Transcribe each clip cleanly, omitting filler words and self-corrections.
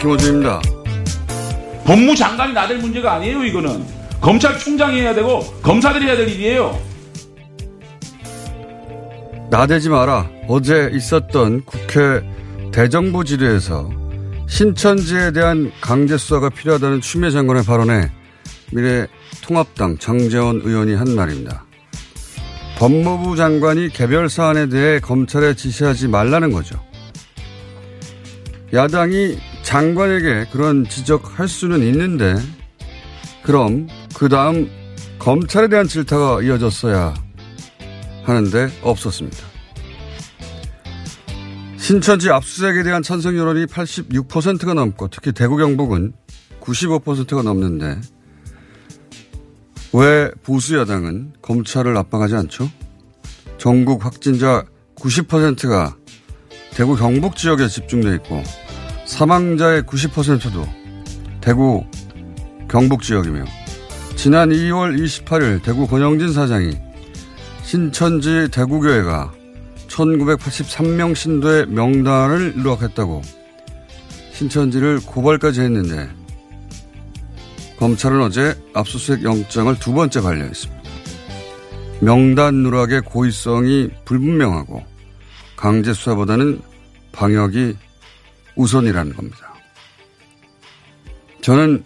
김어준입니다. 법무장관이 나댈 문제가 아니에요. 이거는 검찰총장이 해야 되고 검사들이 해야 될 일이에요. 나대지 마라. 어제 있었던 국회 대정부 질의에서 신천지에 대한 강제 수사가 필요하다는 추미애 장관의 발언에 미래통합당 장제원 의원이 한 말입니다. 법무부 장관이 개별 사안에 대해 검찰에 지시하지 말라는 거죠. 야당이 장관에게 그런 지적할 수는 있는데, 그럼 그 다음 검찰에 대한 질타가 이어졌어야 하는데 없었습니다. 신천지 압수수색에 대한 찬성 여론이 86%가 넘고, 특히 대구 경북은 95%가 넘는데 왜 보수 여당은 검찰을 압박하지 않죠? 전국 확진자 90%가 대구 경북 지역에 집중돼 있고, 사망자의 90%도 대구 경북 지역이며, 지난 2월 28일 대구 권영진 사장이 신천지 대구교회가 1983명 신도의 명단을 누락했다고 신천지를 고발까지 했는데, 검찰은 어제 압수수색 영장을 두 번째 반려했습니다. 명단 누락의 고의성이 불분명하고 강제 수사보다는 방역이 우선이라는 겁니다. 저는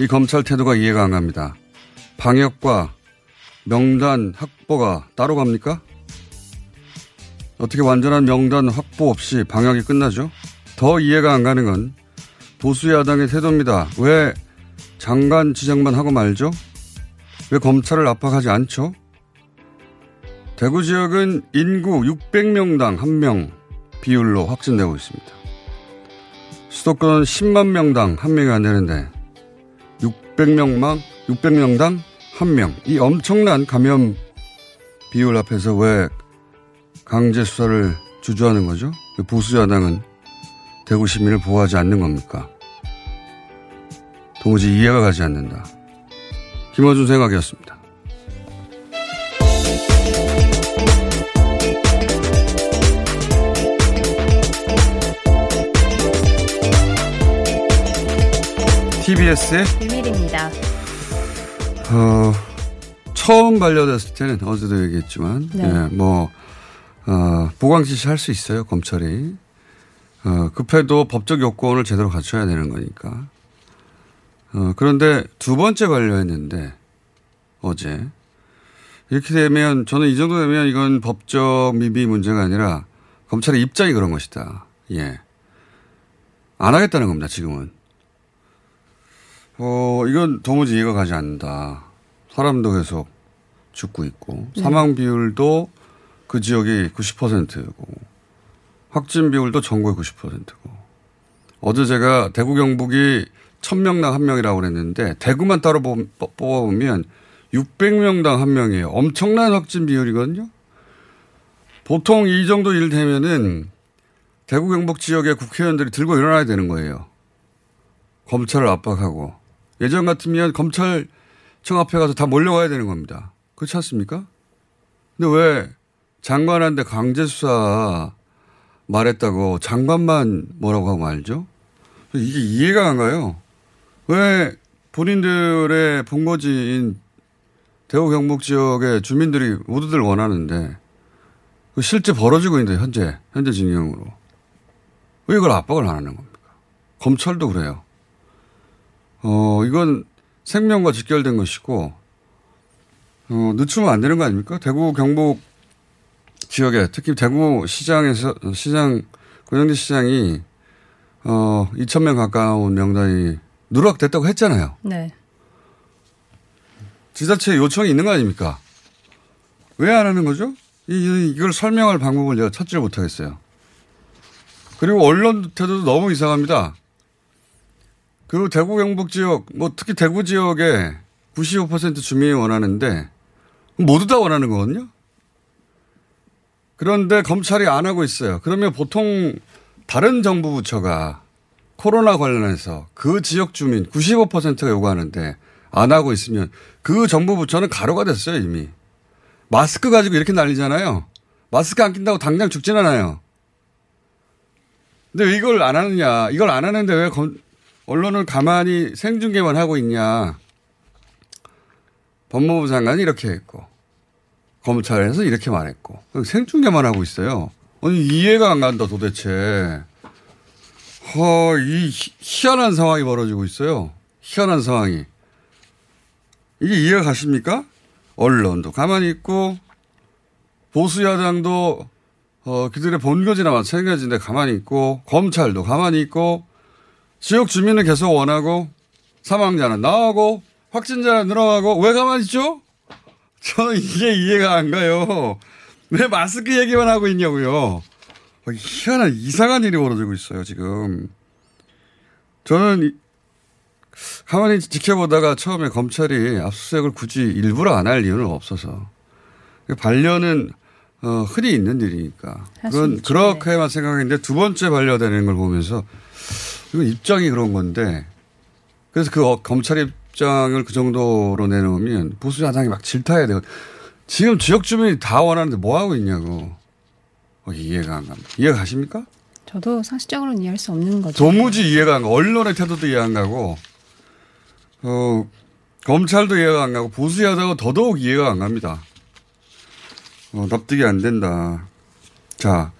이 검찰 태도가 이해가 안 갑니다. 방역과 명단 확보가 따로 갑니까? 어떻게 완전한 명단 확보 없이 방역이 끝나죠? 더 이해가 안 가는 건 보수 야당의 태도입니다. 왜 장관 지적만 하고 말죠? 왜 검찰을 압박하지 않죠? 대구 지역은 인구 600명당 1명 비율로 확진되고 있습니다. 수도권은 10만 명당 1명이 안 되는데 600명당 1명. 이 엄청난 감염 비율 앞에서 왜 강제 수사를 주저하는 거죠? 보수 야당은 대구 시민을 보호하지 않는 겁니까? 도무지 이해가 가지 않는다. 김어준 생각이었습니다. TBS의 유밀입니다. 처음 반려됐을 때는 어제도 얘기했지만, 네. 예, 뭐 보강 지시할 수 있어요, 검찰이. 급해도 법적 요건을 제대로 갖춰야 되는 거니까. 그런데 두 번째 반려했는데 어제. 이렇게 되면 저는 이 정도 되면 이건 법적 미비 문제가 아니라 검찰의 입장이 그런 것이다. 예. 안 하겠다는 겁니다, 지금은. 이건 도무지 이해가 가지 않는다. 사람도 계속 죽고 있고, 사망 비율도 그 지역이 90%고, 확진 비율도 전국의 90%고. 어제 제가 대구 경북이 1000명당 1명이라고 그랬는데, 대구만 따로 뽑아보면 600명당 1명이에요. 엄청난 확진 비율이거든요. 보통 이 정도 일 되면은 대구 경북 지역의 국회의원들이 들고 일어나야 되는 거예요. 검찰을 압박하고. 예전 같으면 검찰청 앞에 가서 다 몰려와야 되는 겁니다. 그렇지 않습니까? 근데 왜 장관한테 강제수사 말했다고 장관만 뭐라고 하고 말죠? 이게 이해가 안 가요. 왜 본인들의 본거지인 대구 경북 지역의 주민들이 모두들 원하는데 실제 벌어지고 있는데 현재 진경으로. 왜 이걸 압박을 안 하는 겁니까? 검찰도 그래요. 이건 생명과 직결된 것이고, 늦추면 안 되는 거 아닙니까? 대구 경북 지역에, 특히 대구 권영진 시장이, 2000명 가까운 명단이 누락됐다고 했잖아요. 네. 지자체에 요청이 있는 거 아닙니까? 왜 안 하는 거죠? 이걸 설명할 방법을 제가 찾지를 못하겠어요. 그리고 언론 태도도 너무 이상합니다. 그 대구 경북 지역, 특히 대구 지역에 95% 주민이 원하는데 모두 다 원하는 거거든요. 그런데 검찰이 안 하고 있어요. 그러면 보통 다른 정부 부처가 코로나 관련해서 그 지역 주민 95%가 요구하는데 안 하고 있으면 그 정부 부처는 가로가 됐어요, 이미. 마스크 가지고 이렇게 난리잖아요. 마스크 안 낀다고 당장 죽진 않아요. 근데 이걸 안 하느냐. 이걸 안 하는데 왜 언론을 가만히 생중계만 하고 있냐. 법무부 장관이 이렇게 했고, 검찰에서 이렇게 말했고, 생중계만 하고 있어요. 아니, 이해가 안 간다, 도대체. 이 희한한 상황이 벌어지고 있어요. 희한한 상황이. 이게 이해가 가십니까? 언론도 가만히 있고, 보수 야당도 그들의 본거지나 마찬가지인데 가만히 있고, 검찰도 가만히 있고, 지역 주민은 계속 원하고, 사망자는 나오고, 확진자는 늘어나고. 왜 가만히 있죠? 저는 이게 이해가 안 가요. 왜 마스크 얘기만 하고 있냐고요. 희한한 이상한 일이 벌어지고 있어요, 지금. 저는 가만히 지켜보다가 처음에 검찰이 압수수색을 굳이 일부러 안 할 이유는 없어서. 반려는 흔히 있는 일이니까. 그렇게만 생각했는데 두 번째 반려되는 걸 보면서 이건 입장이 그런 건데. 그래서 검찰 입장을 그 정도로 내놓으면 보수 야당이 막 질타해야 돼요. 지금 지역 주민이 다 원하는데 뭐 하고 있냐고. 이해가 안 갑니다. 이해 가십니까? 저도 상식적으로는 이해할 수 없는 거죠. 도무지 이해가 안 가고, 언론의 태도도 이해 안 가고, 검찰도 이해가 안 가고, 보수 야당은 더더욱 이해가 안 갑니다. 납득이 안 된다. 자,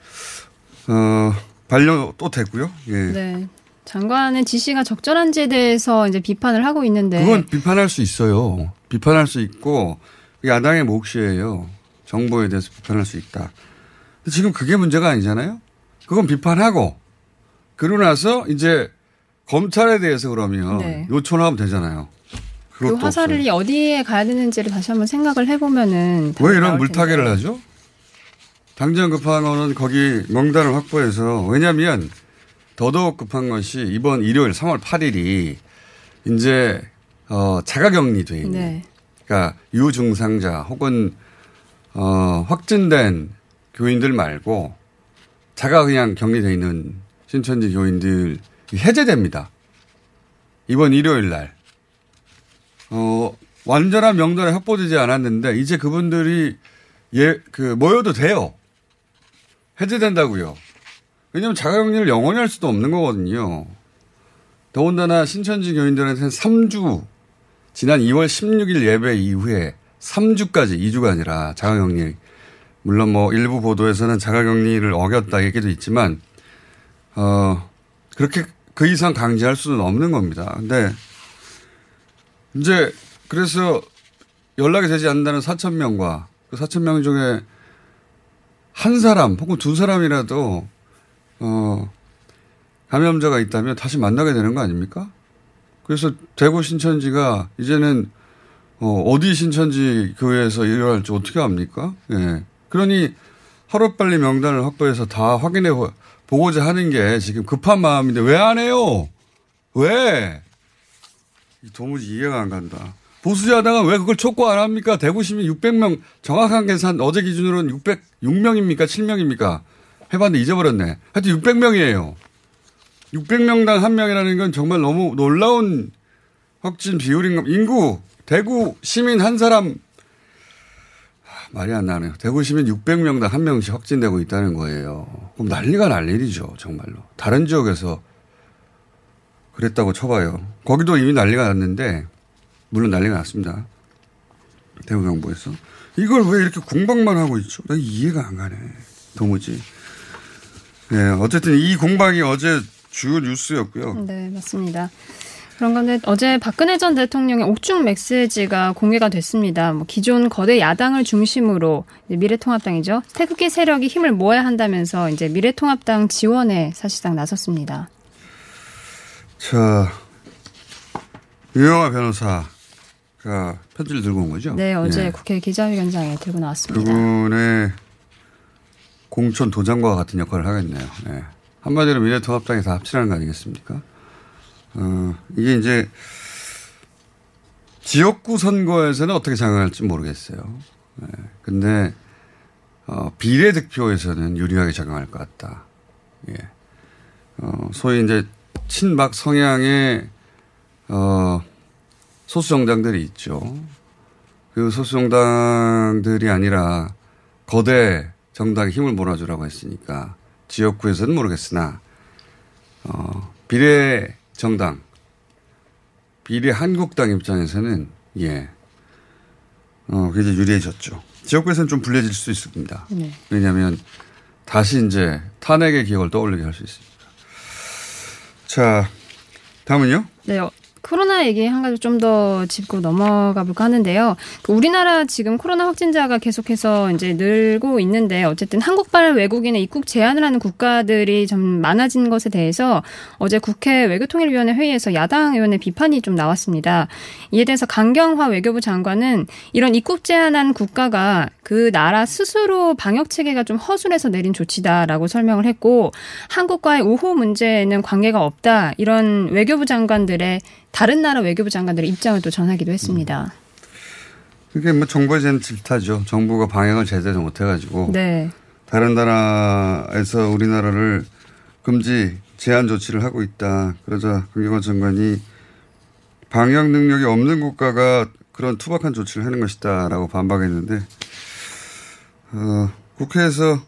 반려 또 됐고요. 예. 네. 장관의 지시가 적절한지에 대해서 이제 비판을 하고 있는데. 그건 비판할 수 있어요. 비판할 수 있고, 야당의 몫이에요. 정보에 대해서 비판할 수 있다. 근데 지금 그게 문제가 아니잖아요. 그건 비판하고, 그러고 나서 이제 검찰에 대해서 그러면 네. 요청하면 되잖아요. 그 화살이 없어요. 어디에 가야 되는지를 다시 한번 생각을 해보면은. 왜 이런 물타기를 하죠? 당장 급한 거는 거기 명단을 확보해서. 왜냐하면 더더욱 급한 것이 이번 일요일 3월 8일이 이제 자가격리돼 있는. 네. 그러니까 유증상자 혹은 확진된 교인들 말고 자가 그냥 격리되어 있는 신천지 교인들 해제됩니다. 이번 일요일 날. 완전한 명단에 확보되지 않았는데 이제 그분들이 모여도 돼요. 해제된다고요. 왜냐하면 자가 격리를 영원히 할 수도 없는 거거든요. 더군다나 신천지 교인들한테는 3주, 지난 2월 16일 예배 이후에 3주까지, 2주가 아니라 자가 격리 물론 뭐 일부 보도에서는 자가격리를 어겼다 얘기도 있지만 그렇게 그 이상 강제할 수는 없는 겁니다. 근데 이제 그래서 연락이 되지 않는다는 4,000명과 그 4,000명 중에 한 사람 혹은 두 사람이라도 감염자가 있다면 다시 만나게 되는 거 아닙니까? 그래서 대구 신천지가 이제는 어디 신천지 교회에서 일을 할지 어떻게 합니까? 예. 그러니 하루빨리 명단을 확보해서 다 확인해 보고자 하는 게 지금 급한 마음인데 왜 안 해요? 왜? 도무지 이해가 안 간다. 보수야당은 왜 그걸 촉구 안 합니까? 대구 시민 600명 정확한 계산 어제 기준으로는 606명입니까? 7명입니까? 해봤는데 잊어버렸네. 하여튼 600명이에요. 600명당 1명이라는 건 정말 너무 놀라운 확진 비율인가. 인구 대구 시민 한 사람 말이 안 나네요. 대구 시민 600명당 1명씩 확진되고 있다는 거예요. 그럼 난리가 날 일이죠. 정말로. 다른 지역에서 그랬다고 쳐봐요. 거기도 이미 난리가 났는데 물론 난리가 났습니다. 대구 정부에서. 이걸 왜 이렇게 공방만 하고 있죠? 난 이해가 안 가네. 도무지. 네, 어쨌든 이 공방이 어제 주요 뉴스였고요. 네, 맞습니다. 그런 건데 어제 박근혜 전 대통령의 옥중 메시지가 공개가 됐습니다. 뭐 기존 거대 야당을 중심으로 이제 미래통합당이죠. 태극기 세력이 힘을 모아야 한다면서 이제 미래통합당 지원에 사실상 나섰습니다. 자, 유영아 변호사. 편지를 들고 온 거죠? 네. 어제 국회 기자회견장에 들고 나왔습니다. 그분의 공천 도장과 같은 역할을 하겠네요. 네. 한마디로 미래통합당이 다 합치라는 거 아니겠습니까? 이게 이제 지역구 선거에서는 어떻게 작용할지 모르겠어요. 네. 근데 비례득표에서는 유리하게 작용할 것 같다. 예. 소위 이제 친박 성향의 소수정당들이 있죠. 그 소수정당들이 아니라 거대 정당의 힘을 몰아주라고 했으니까 지역구에서는 모르겠으나 비례 정당, 비례 한국당 입장에서는 굉장히 유리해졌죠. 지역구에서는 좀 불리해질 수 있습니다. 네. 왜냐하면 다시 이제 탄핵의 기억을 떠올리게 할 수 있습니다. 자, 다음은요? 네요. 코로나 얘기 한 가지 좀 더 짚고 넘어가 볼까 하는데요. 우리나라 지금 코로나 확진자가 계속해서 이제 늘고 있는데 어쨌든 한국발 외국인의 입국 제한을 하는 국가들이 좀 많아진 것에 대해서 어제 국회 외교통일위원회 회의에서 야당 의원의 비판이 좀 나왔습니다. 이에 대해서 강경화 외교부 장관은 이런 입국 제한한 국가가 그 나라 스스로 방역 체계가 좀 허술해서 내린 조치다라고 설명을 했고 한국과의 우호 문제에는 관계가 없다. 이런 외교부 장관들의 다른 나라 외교부 장관들의 입장을 또 전하기도 했습니다. 그게 뭐 정부에 대한 질타죠. 정부가 방역을 제대로 못해가지고 네. 다른 나라에서 우리나라를 금지 제한 조치를 하고 있다. 그러자 강경화 장관이 방역 능력이 없는 국가가 그런 투박한 조치를 하는 것이다라고 반박했는데 국회에서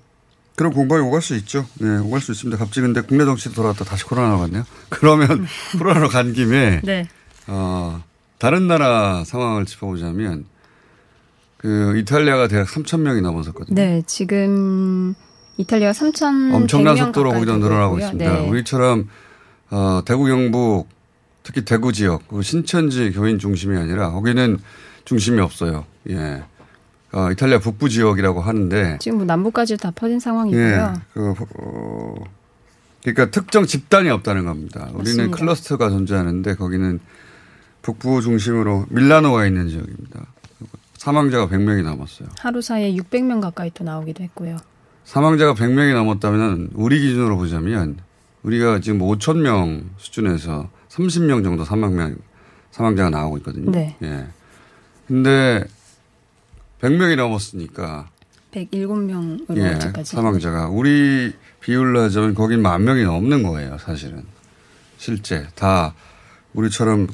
그런 공방이 오갈 수 있죠. 네, 오갈 수 있습니다. 갑자기 근데 국내 정치로 돌아왔다 다시 코로나로 갔네요. 그러면 코로나로 간 김에 네. 다른 나라 상황을 짚어보자면 그 이탈리아가 대략 3,000명이 넘어섰거든요. 네, 지금 이탈리아가 3,100명 엄청난 속도로 거기도 늘어나고 있고요. 있습니다. 네. 우리처럼 대구 경북 특히 대구 지역 그 신천지 교인 중심이 아니라 거기는 중심이 없어요. 예. 이탈리아 북부 지역이라고 하는데 지금 뭐 남부까지 다 퍼진 상황이고요. 예, 그러니까 특정 집단이 없다는 겁니다. 맞습니다. 우리는 클러스터가 존재하는데 거기는 북부 중심으로 밀라노가 있는 지역입니다. 사망자가 100명이 넘었어요. 하루 사이에 600명 가까이 또 나오기도 했고요. 사망자가 100명이 넘었다면 우리 기준으로 보자면 우리가 지금 5천 명 수준에서 30명 정도 사망자가 나오고 있거든요. 네. 예. 근데 100명이 넘었으니까. 107명으로 어제까지. 예, 사망자가. 우리 비율로 하자면 거긴 10,000명이 넘는 거예요. 사실은. 실제. 다 우리처럼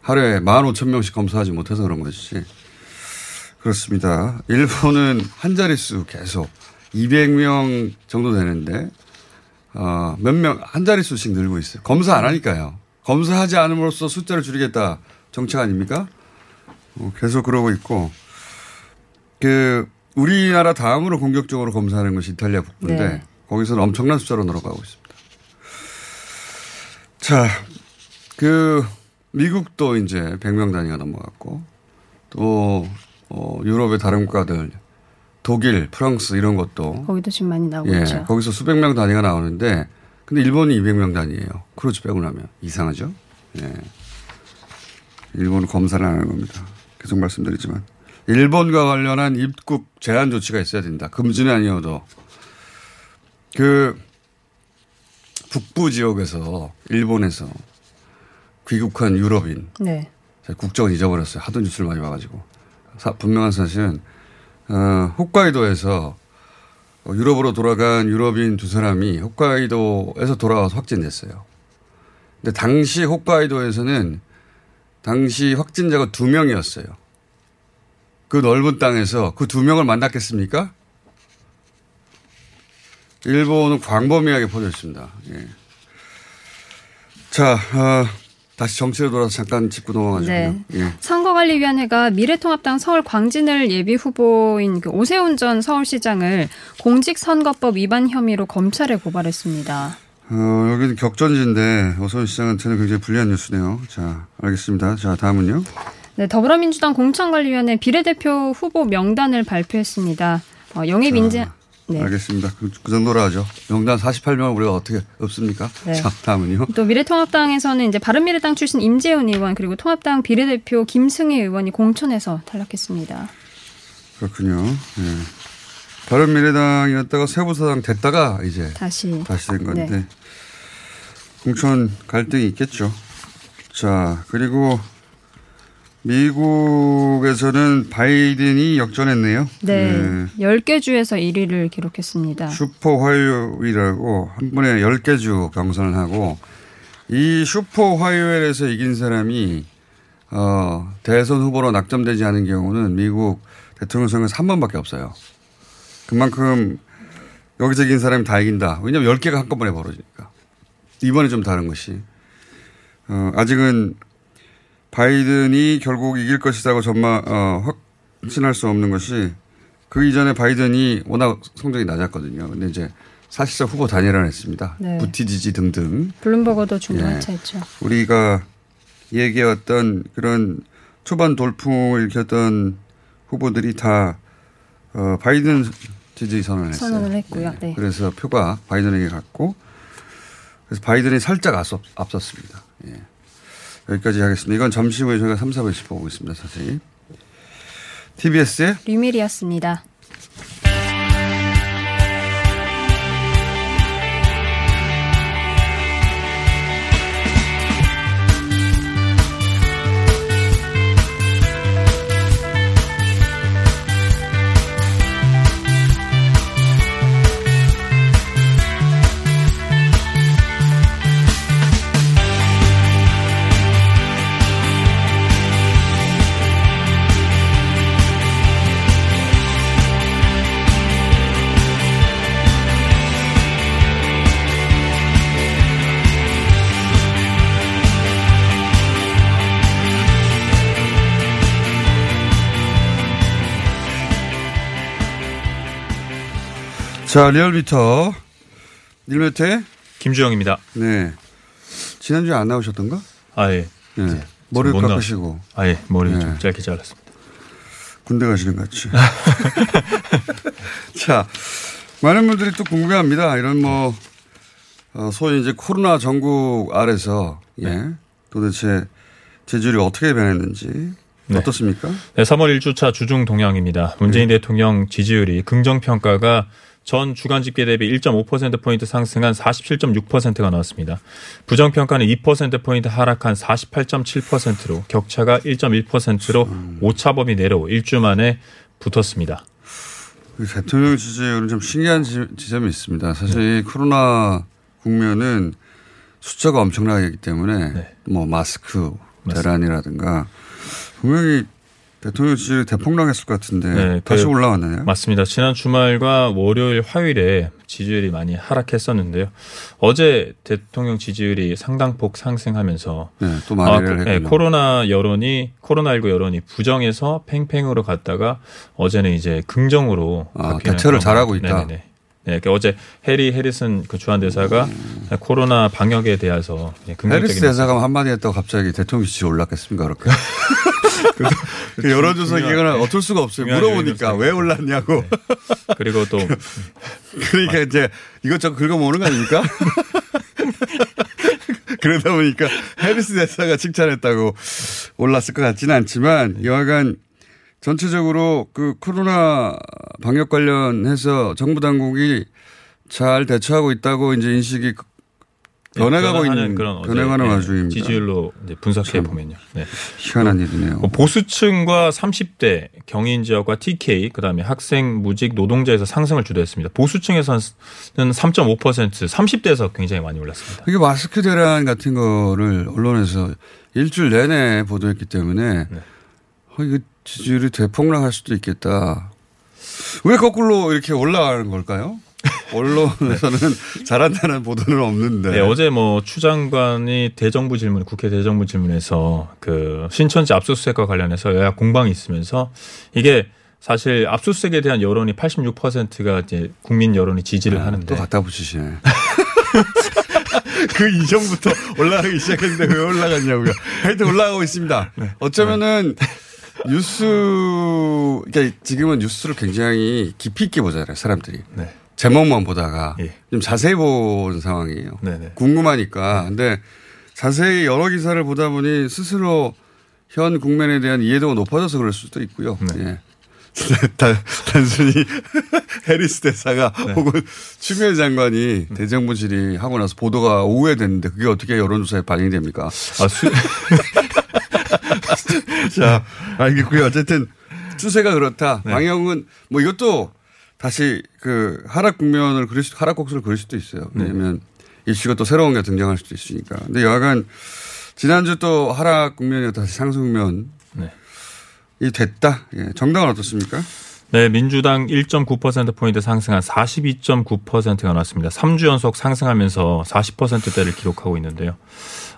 하루에 15,000명씩 검사하지 못해서 그런 것이지. 그렇습니다. 일본은 한 자릿수 계속 200명 정도 되는데 몇 명 한 자릿수씩 늘고 있어요. 검사 안 하니까요. 검사하지 않음으로써 숫자를 줄이겠다 정책 아닙니까? 계속 그러고 있고, 우리나라 다음으로 공격적으로 검사하는 것이 이탈리아 북부인데 네. 거기서는 엄청난 숫자로 늘어가고 있습니다. 자, 그 미국도 이제 100명 단위가 넘어갔고 또 유럽의 다른 국가들 독일, 프랑스 이런 것도 거기도 지금 많이 나오고 예, 있죠. 거기서 수백 명 단위가 나오는데 근데 일본이 200명 단위예요. 크루즈 빼고 나면 이상하죠. 예. 일본은 검사를 안 하는 겁니다. 계속 말씀드리지만 일본과 관련한 입국 제한 조치가 있어야 된다. 금지는 아니어도 그 북부 지역에서 일본에서 귀국한 유럽인 네. 국적은 잊어버렸어요. 하도 뉴스를 많이 봐가지고 분명한 사실은 홋카이도에서 유럽으로 돌아간 유럽인 두 사람이 홋카이도에서 돌아와서 확진됐어요. 근데 당시 홋카이도에서는 당시 확진자가 2명이었어요. 그 넓은 땅에서 그 2명을 만났겠습니까? 일본은 광범위하게 퍼졌습니다. 예. 자, 다시 정치로 돌아서 잠깐 짚고 넘어가죠. 네. 예. 선거관리위원회가 미래통합당 서울 광진을 예비후보인 그 오세훈 전 서울시장을 공직선거법 위반 혐의로 검찰에 고발했습니다. 여기는 격전지인데 오세훈 시장한테는 굉장히 불리한 뉴스네요. 자, 알겠습니다. 자, 다음은요. 네, 더불어민주당 공천관리위원회 비례대표 후보 명단을 발표했습니다. 영입 인재. 네. 알겠습니다. 그 정도로 하죠. 명단 48명을 우리가 어떻게 없습니까? 네. 자, 다음은요. 또 미래통합당에서는 이제 바른미래당 출신 임재훈 의원 그리고 통합당 비례대표 김승희 의원이 공천에서 탈락했습니다. 그렇군요. 네. 바른미래당이었다가 세부사당 됐다가 이제 다시 된 건데 네. 공천 갈등이 있겠죠. 자, 그리고 미국에서는 바이든이 역전했네요. 네. 네. 10개 주에서 1위를 기록했습니다. 슈퍼 화요일이라고 한 번에 10개 주 경선을 하고 이 슈퍼 화요일에서 이긴 사람이 대선 후보로 낙점되지 않은 경우는 미국 대통령 선거에서 한 번밖에 없어요. 그만큼 여기서 이긴 사람이 다 이긴다. 왜냐하면 10개가 한꺼번에 벌어지니까. 이번에 좀 다른 것이. 아직은 바이든이 결국 이길 것이라고 확신할 수 없는 것이 그 이전에 바이든이 워낙 성적이 낮았거든요. 근데 이제 사실상 후보 단일화를 했습니다. 네. 부티지지 등등. 블룸버거도 중간차였죠. 예. 우리가 얘기해왔던 그런 초반 돌풍을 일으켰던 후보들이 다 바이든 지지 선언을 했고요. 네. 네. 그래서 표가 바이든에게 갔고 그래서 바이든이 살짝 앞섰습니다. 예. 여기까지 하겠습니다. 이건 잠시 후에 저희가 3, 4분 짚어보겠습니다. 자세히. TBS의 류밀희였습니다. 자, 리얼미터. 리얼미터의 김주영입니다. 네. 지난주에 안 나오셨던가? 아, 예. 네. 머리 깎으시고. 아, 예. 머리 네. 좀 짧게 잘랐습니다. 군대 가시는 것 같지. 자, 많은 분들이 또 궁금해합니다. 이런 소위 이제 코로나 전국 아래서 네. 예. 도대체 제주율이 어떻게 변했는지. 네. 어떻습니까? 네, 3월 1주차 주중 동향입니다. 문재인 대통령 지지율이 긍정평가가 전 주간 집계 대비 1.5%포인트 상승한 47.6%가 나왔습니다. 부정평가는 2%포인트 하락한 48.7%로 격차가 1.1%로 오차범위 내로 1주 만에 붙었습니다. 대통령 지지율은 좀 신기한 지점이 있습니다. 사실 네. 코로나 국면은 숫자가 엄청나기 때문에 네. 뭐 마스크 대란이라든가 분명히 대통령 지지율이 대폭락했을 것 같은데 네, 다시 올라왔나요? 맞습니다. 지난 주말과 월요일, 화요일에 지지율이 많이 하락했었는데요. 어제 대통령 지지율이 상당폭 상승하면서 네, 또 만회를 했군요. 네, 코로나19 여론이 부정에서 팽팽으로 갔다가 어제는 이제 긍정으로 바뀌는 대처를 잘하고 있다. 네네네. 네, 그러니까 어제 해리슨 그 주한 대사가 코로나 방역에 대해서 해리스 대사가 한마디 했다고 갑자기 대통령 지지 올랐겠습니까 그렇게? 그 여론조사 기간은 어쩔 수가 없어요. 물어보니까 왜 올랐냐고. 네. 그리고 또 그러니까 이제 이것저것 긁어모으는 거 아닙니까? 그러다 보니까 해리스 대사가 칭찬했다고 올랐을 것 같지는 않지만 여하간 전체적으로 그 코로나 방역 관련해서 정부 당국이 잘 대처하고 있다고 이제 인식이 변해가고 있는 변해가는 와중입니다. 지지율로 이제 분석해 보면요. 네. 희한한 일이네요. 보수층과 30대 경인 지역과 TK 그다음에 학생, 무직, 노동자에서 상승을 주도했습니다. 보수층에서는 3.5%, 30대에서 굉장히 많이 올랐습니다. 이게 마스크 대란 같은 거를 언론에서 일주일 내내 보도했기 때문에 네. 이거 지지율이 대폭락할 수도 있겠다. 왜 거꾸로 이렇게 올라가는 걸까요? 언론에서는 네. 잘한다는 보도는 없는데. 네, 어제 뭐 추 장관이 국회 대정부 질문에서 그 신천지 압수수색과 관련해서 여야 공방이 있으면서 이게 사실 압수수색에 대한 여론이 86%가 이제 국민 여론이 지지를 하는데. 또 갖다 붙이시네. 그 이전부터 올라가기 시작했는데 왜 올라갔냐고요. 하여튼 올라가고 있습니다. 어쩌면은 뉴스, 그러니까 지금은 뉴스를 굉장히 깊이 있게 보잖아요, 사람들이. 네. 제목만 보다가 예. 좀 자세히 본 상황이에요. 네네. 궁금하니까. 근데 자세히 여러 기사를 보다 보니 스스로 현 국면에 대한 이해도가 높아져서 그럴 수도 있고요. 네. 예. 단순히 해리스 대사가 네. 혹은 추미애 장관이 대정부 질의하고 나서 보도가 오후에 됐는데 그게 어떻게 여론조사에 반영이 됩니까? 자, 알겠고요. 어쨌든 추세가 그렇다. 네. 방역은 뭐 이것도 다시 그 하락 곡선을 그릴 수도 있어요. 왜냐하면 이슈가 또 새로운 게 등장할 수도 있으니까. 근데 여하간 지난주 또 하락 국면이 다시 상승 국면이 됐다. 예. 정당은 어떻습니까? 네, 민주당 1.9%포인트 상승한 42.9%가 나왔습니다. 3주 연속 상승하면서 40%대를 기록하고 있는데요.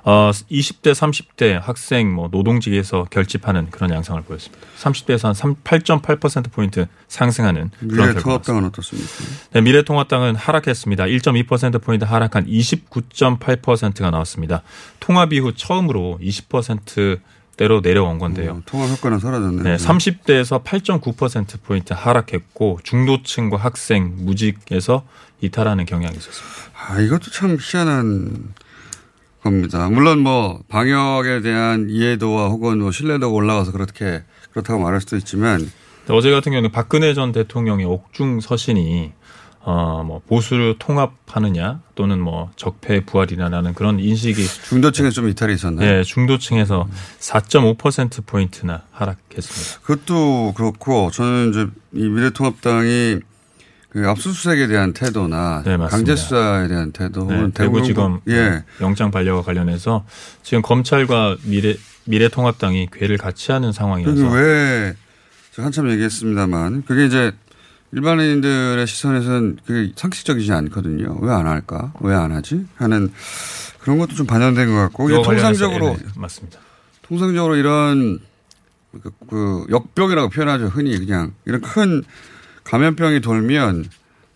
20대, 30대 학생, 뭐 노동직에서 결집하는 그런 양상을 보였습니다. 30대에서 한 8.8%포인트 상승하는 그런 결과입니다. 미래통합당은 어떻습니까? 네, 미래통합당은 하락했습니다. 1.2%포인트 하락한 29.8%가 나왔습니다. 통합 이후 처음으로 20%대로 내려온 건데요. 통합 효과는 사라졌네요. 네, 30대에서 8.9%포인트 하락했고 중도층과 학생, 무직에서 이탈하는 경향이 있었습니다. 이것도 참 희한한 겁니다. 물론 뭐 방역에 대한 이해도와 혹은 뭐 신뢰도가 올라가서 그렇다고 말할 수도 있지만 어제 같은 경우는 박근혜 전 대통령의 옥중 서신이 뭐 보수를 통합하느냐 또는 뭐 적폐 부활이라는 그런 인식이 중도층에 좀 이탈이 있었나요? 네, 중도층에서 4.5% 포인트나 하락했습니다. 그것도 그렇고 저는 이제 이 미래통합당이 그 압수수색에 대한 태도나 네, 강제 수사에 대한 태도, 네, 대구지검 예. 영장 반려와 관련해서 지금 검찰과 미래통합당이 궤를 같이 하는 상황이라서 왜 제가 한참 얘기했습니다만 그게 이제. 일반인들의 시선에서는 그게 상식적이지 않거든요. 왜 안 할까? 왜 안 하지? 하는 그런 것도 좀 반영된 것 같고. 통상적으로. 네, 맞습니다. 통상적으로 이런 그 역병이라고 표현하죠. 흔히 그냥 이런 큰 감염병이 돌면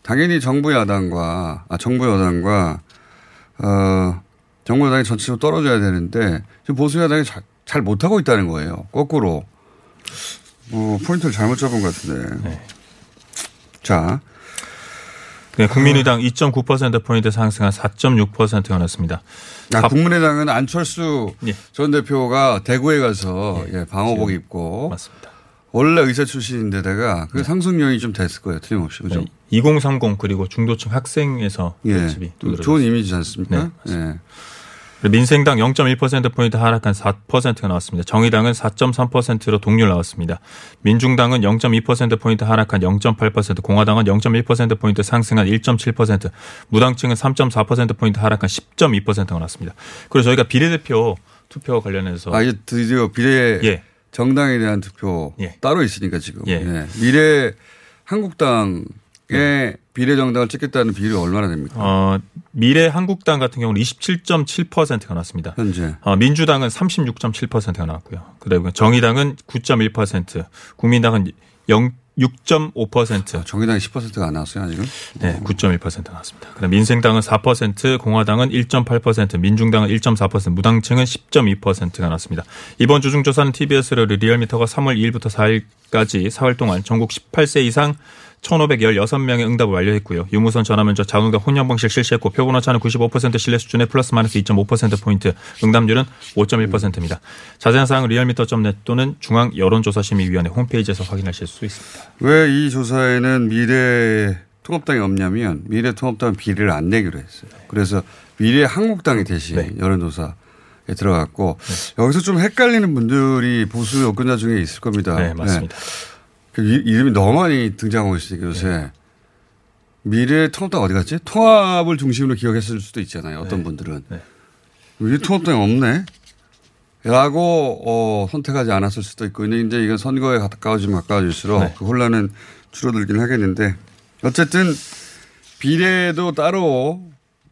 당연히 정부 여당과, 정부 여당이 전체적으로 떨어져야 되는데 지금 보수 여당이 잘 못하고 있다는 거예요. 거꾸로. 포인트를 잘못 잡은 것 같은데. 네. 자, 네, 국민의당 2.9%포인트 상승한 4.6%가 났습니다. 국민의당은 안철수 예. 전 대표가 대구에 가서 예. 방호복 입고 맞습니다. 원래 의사 출신인데다가 그 네. 상승 요인이 좀 됐을 거예요. 틀림없이. 그죠? 네. 2030 그리고 중도층 학생에서 예. 좋은 이미지지 않습니까? 네. 네. 민생당 0.1%포인트 하락한 4%가 나왔습니다. 정의당은 4.3%로 동률 나왔습니다. 민중당은 0.2%포인트 하락한 0.8%, 공화당은 0.1%포인트 상승한 1.7%, 무당층은 3.4%포인트 하락한 10.2%가 나왔습니다. 그리고 저희가 비례대표 투표 관련해서. 이제 드디어 비례 예. 정당에 대한 투표 예. 따로 있으니까 지금. 예. 예. 미래 한국당. 비례정당을 찍겠다는 비율이 얼마나 됩니까? 미래한국당 같은 경우는 27.7%가 나왔습니다. 현재. 민주당은 36.7%가 나왔고요. 그다음에 정의당은 9.1%, 국민당은 6.5%. 정의당이 10%가 안 나왔어요, 아직은? 네, 9.1% 나왔습니다. 그다음 민생당은 4%, 공화당은 1.8%, 민중당은 1.4%, 무당층은 10.2%가 나왔습니다. 이번 주중조사는 TBS로 리얼미터가 3월 2일부터 4일까지 4월 동안 전국 18세 이상 1,516명의 응답을 완료했고요. 유무선 전화면접 자동응답 혼용 방식을 실시했고 표본 오차는 95% 신뢰 수준의 플러스 마이너스 2.5%포인트, 응답률은 5.1%입니다. 자세한 사항은 리얼미터.net 또는 중앙여론조사심의위원회 홈페이지에서 확인하실 수 있습니다. 왜 이 조사에는 미래통합당이 없냐면 미래통합당 비례를 안 내기로 했어요. 그래서 미래한국당이 대신 여론조사 들어갔고 여기서 좀 헷갈리는 분들이 보수 여권자 중에 있을 겁니다. 네, 맞습니다. 이름이 너무 많이 등장하고 있으니까 요새 미래 통합당 어디 갔지? 통합을 중심으로 기억했을 수도 있잖아요. 어떤 분들은. 미래 통합당이 없네? 라고 선택하지 않았을 수도 있고. 근데 이제 이건 선거에 가까워지면 가까워질수록 그 혼란은 줄어들긴 하겠는데. 어쨌든 비례도 따로,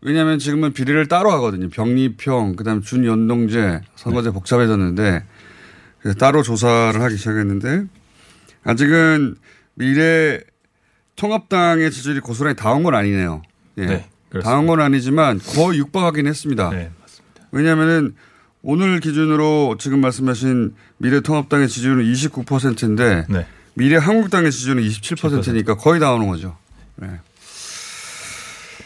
왜냐하면 지금은 비례를 따로 하거든요. 병리평, 그다음에 준연동제, 선거제 복잡해졌는데 따로 조사를 하기 시작했는데 아직은 미래 통합당의 지지율이 고스란히 다 온 건 아니네요. 예. 네, 다 온 건 아니지만 거의 육박하긴 했습니다. 네, 맞습니다. 왜냐하면은 오늘 기준으로 지금 말씀하신 미래 통합당의 지지율은 29%인데 미래 한국당의 지지율은 27%니까 거의 다 오는 거죠. 네.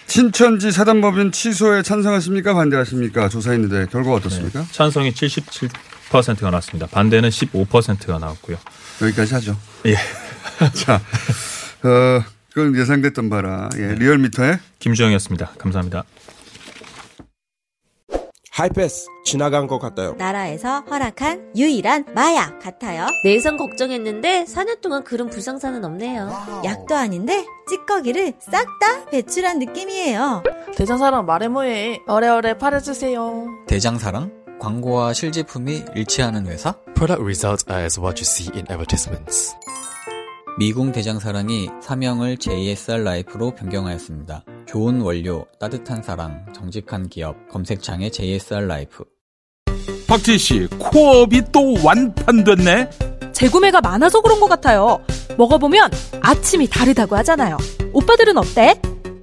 신천지 사단법인 취소에 찬성하십니까? 반대하십니까? 조사했는데 결과가 어떻습니까? 찬성이 77%가 나왔습니다. 반대는 15%가 나왔고요. 여기까지 하죠. 예. 자, 그건 예상됐던 바라. 리얼미터의 김주영이었습니다. 감사합니다. 하이패스 지나간 것 같아요. 나라에서 허락한 유일한 마약 같아요. 내성 걱정했는데 4년 동안 그런 불상사는 없네요. 와우. 약도 아닌데 찌꺼기를 싹 다 배출한 느낌이에요. 대장사랑 말해 뭐해. 어레어레 팔아주세요. 대장사랑? 광고와 실제품이 일치하는 회사? Product results are as what you see in advertisements. 미궁 대장사랑이 사명을 JSR 라이프로 변경하였습니다. 좋은 원료, 따뜻한 사랑, 정직한 기업, 검색창에 JSR 라이프. 박지희씨, 코업이 또 완판됐네? 재구매가 많아서 그런 것 같아요. 먹어보면 아침이 다르다고 하잖아요. 오빠들은 어때?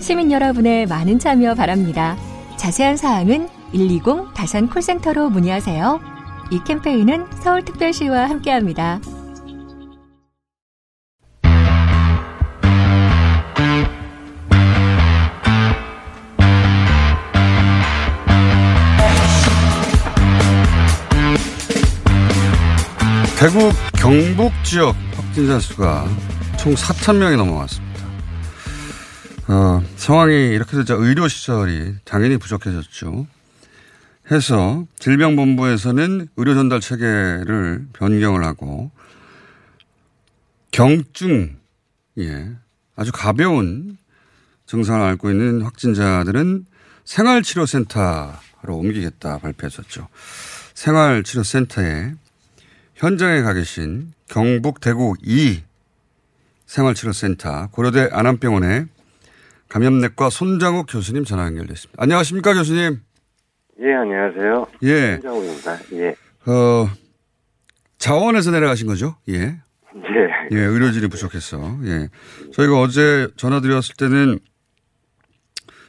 시민 여러분의 많은 참여 바랍니다. 자세한 사항은 120 다산 콜센터로 문의하세요. 이 캠페인은 서울특별시와 함께합니다. 대구 경북 지역 확진자 수가 총 4,000명이 넘어왔습니다. 상황이 이렇게 되자 의료시설이 당연히 부족해졌죠. 해서 질병본부에서는 의료전달 체계를 변경을 하고 경증, 아주 가벼운 증상을 앓고 있는 확진자들은 생활치료센터로 옮기겠다 발표했었죠. 생활치료센터에 현장에 가 계신 경북 대구 2 생활치료센터 고려대 안암병원의 감염내과 손장욱 교수님 전화 연결됐습니다. 안녕하십니까 교수님? 예, 안녕하세요. 예. 손장욱입니다. 예. 자원에서 내려가신 거죠? 예. 예. 예, 의료진이 부족해서. 예. 저희가 어제 전화 드렸을 때는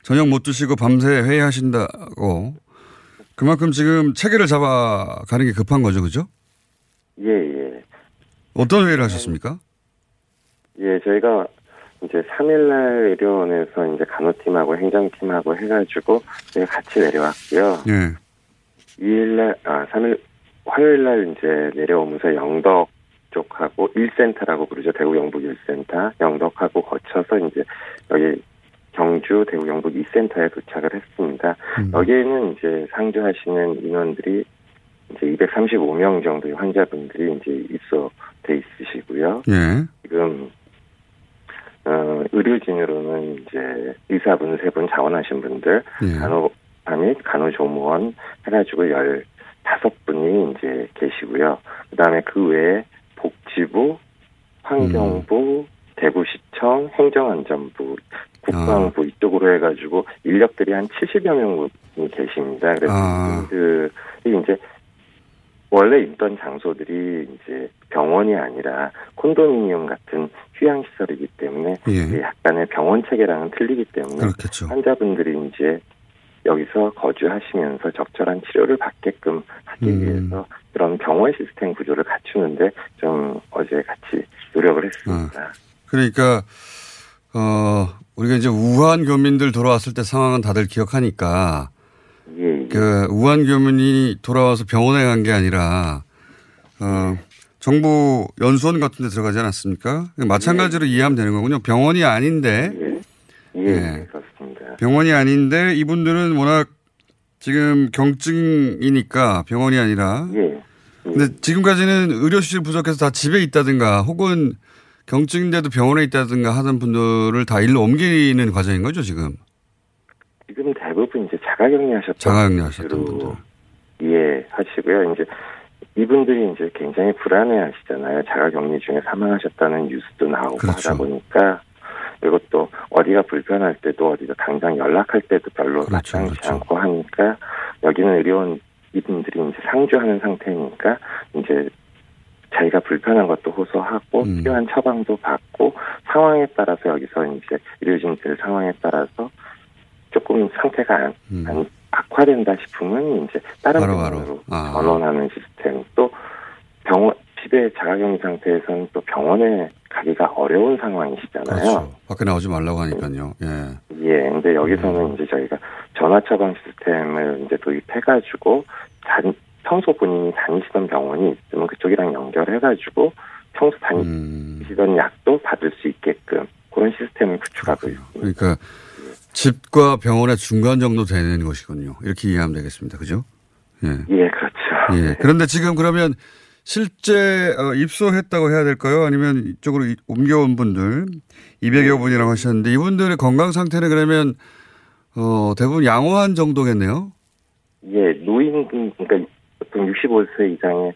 저녁 못 드시고 밤새 회의하신다고. 그만큼 지금 체계를 잡아가는 게 급한 거죠, 그죠? 예, 예. 어떤 회의를 하셨습니까? 예, 저희가 이제 3일날 의료원에서 이제 간호팀하고 행정팀하고 해가지고 같이 내려왔고요. 예. 3일, 화요일날 이제 내려오면서 영덕 쪽하고 1센터라고 그러죠. 대구 영북 1센터, 영덕하고 거쳐서 이제 여기 경주, 대구 영북 2센터에 도착을 했습니다. 여기에는 이제 상주하시는 인원들이 이제 235명 정도의 환자분들이 이제 입소돼 있으시고요. 예. 지금 의료진으로는 이제 의사분 3분 자원하신 분들, 예. 간호사 및 간호조무원 해가지고 15분이 이제 계시고요. 그다음에 그 외에 복지부, 환경부, 대구시청, 행정안전부, 국방부 이쪽으로 해가지고 인력들이 한 70여 명이 계십니다. 그래서 그들이 이제 원래 있던 장소들이 이제 병원이 아니라 콘도미니엄 같은 휴양시설이기 때문에 예. 약간의 병원 체계랑은 틀리기 때문에 그렇겠죠. 환자분들이 이제 여기서 거주하시면서 적절한 치료를 받게끔 하기 위해서 그런 병원 시스템 구조를 갖추는데 좀 어제 같이 노력을 했습니다. 그러니까 우리가 이제 우한 교민들 돌아왔을 때 상황은 다들 기억하니까 예, 예. 그 우한 교민이 돌아와서 병원에 간 게 아니라 정부 연수원 같은 데 들어가지 않았습니까? 마찬가지로 예. 이해하면 되는 거군요. 병원이 아닌데 예, 예, 예. 그렇습니다. 병원이 아닌데 이분들은 워낙 지금 경증이니까 병원이 아니라 예. 예. 근데 지금까지는 의료시설 부족해서 다 집에 있다든가 혹은 경증인데도 병원에 있다든가 하던 분들을 다 일로 옮기는 과정인 거죠, 지금? 지금 대부분 이제 자가격리하셨던 분들. 예, 하시고요. 이제 이분들이 이제 굉장히 불안해 하시잖아요. 자가격리 중에 사망하셨다는 뉴스도 나오고 그렇죠. 하다 보니까. 그리고 또 어디가 불편할 때도 어디가 당장 연락할 때도 별로 그렇죠, 마땅치 그렇죠. 않고 하니까 여기는 의료원 이분들이 이제 상주하는 상태니까 이제 자기가 불편한 것도 호소하고 필요한 처방도 받고 상황에 따라서 여기서 이제 의료진들 상황에 따라서 조금 상태가 악화된다 싶으면 이제 다른 병원으로 전원하는 시스템 또 병원 집에 자가격리 상태에서는 또 병원에 가기가 어려운 상황이시잖아요. 그렇죠. 밖에 나오지 말라고 하니까요. 예. 예. 근데 여기서는 이제 저희가 전화 처방 시스템을 이제 도입해가지고 평소 본인이 다니시던 병원이 있으면 그쪽이랑 연결해가지고 평소 다니시던 약도 받을 수 있게끔 그런 시스템을 구축하고 그렇군요. 있습니다. 그러니까 집과 병원의 중간 정도 되는 것이군요. 이렇게 이해하면 되겠습니다. 그죠? 예. 예, 그렇죠. 예. 그런데 지금 그러면 실제 입소했다고 해야 될까요? 아니면 이쪽으로 옮겨온 분들 200여 분이라고 하셨는데 이분들의 건강 상태는 그러면 대부분 양호한 정도겠네요? 예, 노인분, 그러니까 보통 65세 이상의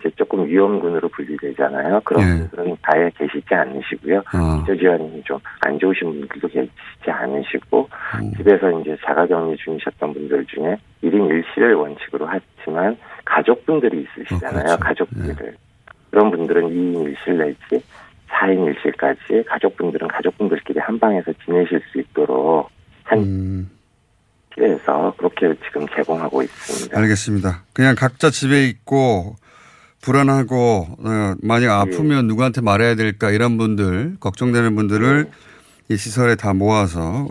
이제 조금 위험군으로 분리되잖아요. 그런 예. 분들은 아예 계시지 않으시고요. 기저질환이 좀 안 좋으신 분들도 계시지 않으시고 집에서 이제 자가격리 중이셨던 분들 중에 1인 1실을 원칙으로 하지만 가족분들이 있으시잖아요. 그렇죠. 가족분들. 예. 그런 분들은 2인 1실 내지 4인 1실까지 가족분들은 가족분들끼리 한 방에서 지내실 수 있도록 그래서 그렇게 지금 제공하고 있습니다. 알겠습니다. 그냥 각자 집에 있고 불안하고 만약 아프면 예. 누구한테 말해야 될까 이런 분들 걱정되는 분들을 예. 이 시설에 다 모아서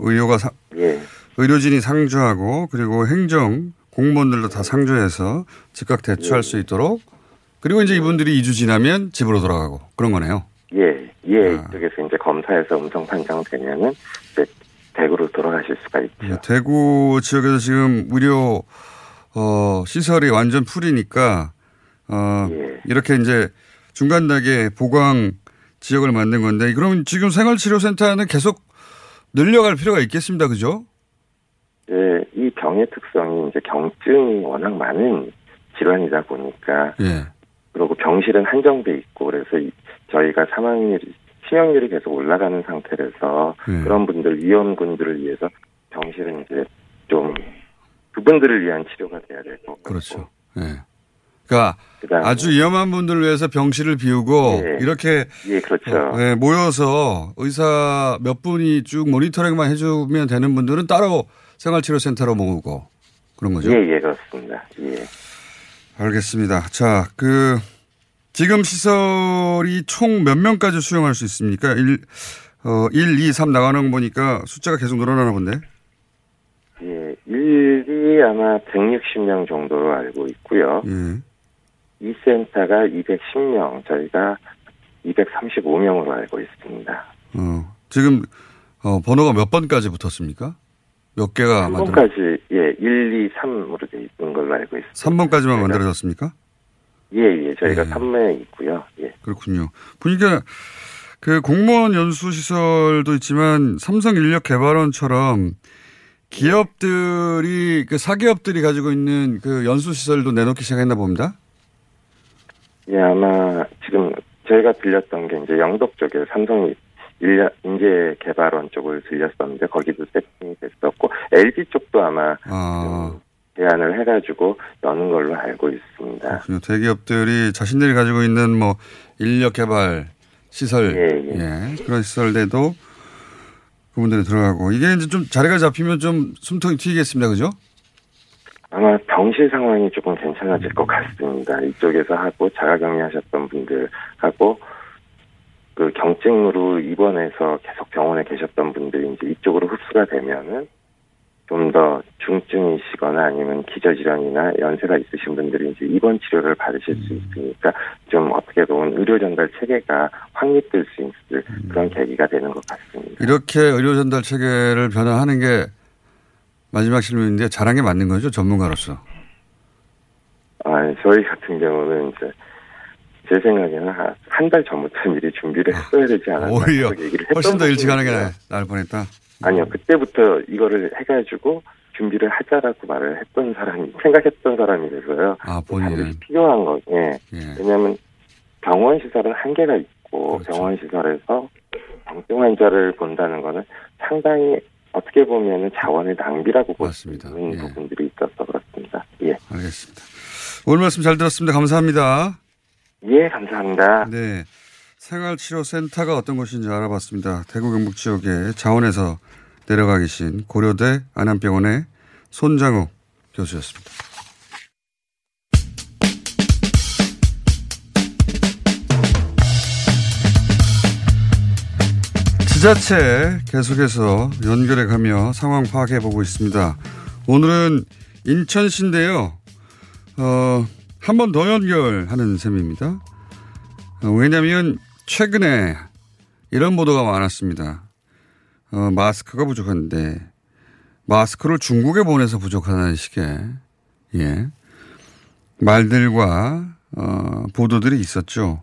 예. 의료진이 상주하고 그리고 행정 공무원들도 다 상주해서 즉각 대처할 예. 수 있도록 그리고 이제 이분들이 2주 지나면 집으로 돌아가고 그런 거네요. 예, 예. 이쪽에서 이제 검사에서 음성 판정되면은 이제 대구로 돌아가실 수가 있죠. 대구 지역에서 지금 의료 시설이 완전 풀이니까 예. 이렇게 이제 중간 단계 보강 지역을 만든 건데 그럼 지금 생활치료센터는 계속 늘려갈 필요가 있겠습니다, 그죠? 예, 이 병의 특성이 이제 경증이 워낙 많은 질환이다 보니까 예. 그리고 병실은 한정돼 있고, 그래서 저희가 사망률, 치명률이 계속 올라가는 상태라서 그런 분들, 위험군들을 위해서 병실은 이제 좀 그분들을 위한 치료가 돼야 될 것 같고. 그렇죠. 예. 네. 그러니까 그다음에 아주 위험한 분들을 위해서 병실을 비우고 예. 이렇게 예, 그렇죠. 네, 모여서 의사 몇 분이 쭉 모니터링만 해주면 되는 분들은 따로 생활치료센터로 모으고 그런 거죠? 예, 예, 그렇습니다. 예. 알겠습니다. 자, 그 지금 시설이 총 몇 명까지 수용할 수 있습니까? 1, 2, 3 나가는 거 보니까 숫자가 계속 늘어나나 본데? 예, 1이 아마 160명 정도로 알고 있고요. 예. 2센터가 210명, 저희가 235명으로 알고 있습니다. 지금 번호가 몇 번까지 붙었습니까? 몇 개가 3번까지, 예, 1, 2, 3으로 돼 있는 걸로 알고 있습니다. 3번까지만 만들어졌습니까? 예, 예, 저희가 예. 3매에 있고요. 예. 그렇군요. 보니까 그 공무원 연수시설도 있지만 삼성인력개발원처럼 기업들이, 그 사기업들이 가지고 있는 그 연수시설도 내놓기 시작했나 봅니다? 예, 아마 지금 저희가 빌렸던 게 이제 영덕 쪽에 삼성이 인재개발원 쪽을 들렸었는데 거기도 세팅이 됐었고 LG 쪽도 아마 제안을 해가지고 여는 걸로 알고 있습니다. 그렇군요. 대기업들이 자신들이 가지고 있는 뭐 인력개발 시설 예, 예. 예, 그런 시설들도 그분들이 들어가고 이게 이제 좀 자리가 잡히면 좀 숨통이 트이겠습니다, 그죠? 아마 병실 상황이 조금 괜찮아질 것 같습니다. 이쪽에서 하고 자가격리하셨던 분들하고. 그 경증으로 입원해서 계속 병원에 계셨던 분들이 이제 이쪽으로 흡수가 되면은 좀 더 중증이시거나 아니면 기저질환이나 연세가 있으신 분들이 이제 입원 치료를 받으실 수 있으니까 좀 어떻게 보면 의료 전달 체계가 확립될 수 있을 그런 계기가 되는 것 같습니다. 이렇게 의료 전달 체계를 변화하는 게 마지막 질문인데 잘한 게 맞는 거죠? 전문가로서? 저희 같은 경우는 이제 제 생각에는 한 달 전부터 미리 준비를 했어야 되지 않았나. 오히려 훨씬 더 일찍 하는 게 나을 뻔했다. 아니요. 그때부터 이거를 해가지고 준비를 하자라고 말을 했던 사람이, 생각했던 사람이 돼서요. 본인은. 필요한 거. 예. 예. 왜냐하면 병원 시설은 한계가 있고 그렇죠. 병원 시설에서 병증 환자를 본다는 거는 상당히 어떻게 보면 자원의 낭비라고 볼 수 있는 예. 부분들이 있어서 그렇습니다. 예. 알겠습니다. 오늘 말씀 잘 들었습니다. 감사합니다. 예, 감사합니다. 네, 생활치료센터가 어떤 곳인지 알아봤습니다. 대구 경북 지역의 자원에서 내려가 계신 고려대 안암병원의 손장욱 교수였습니다. 지자체 계속해서 연결해 가며 상황 파악해 보고 있습니다. 오늘은 인천시인데요. 한 번 더 연결하는 셈입니다. 왜냐하면 최근에 이런 보도가 많았습니다. 마스크가 부족한데 마스크를 중국에 보내서 부족하다는 식의 예. 말들과 보도들이 있었죠.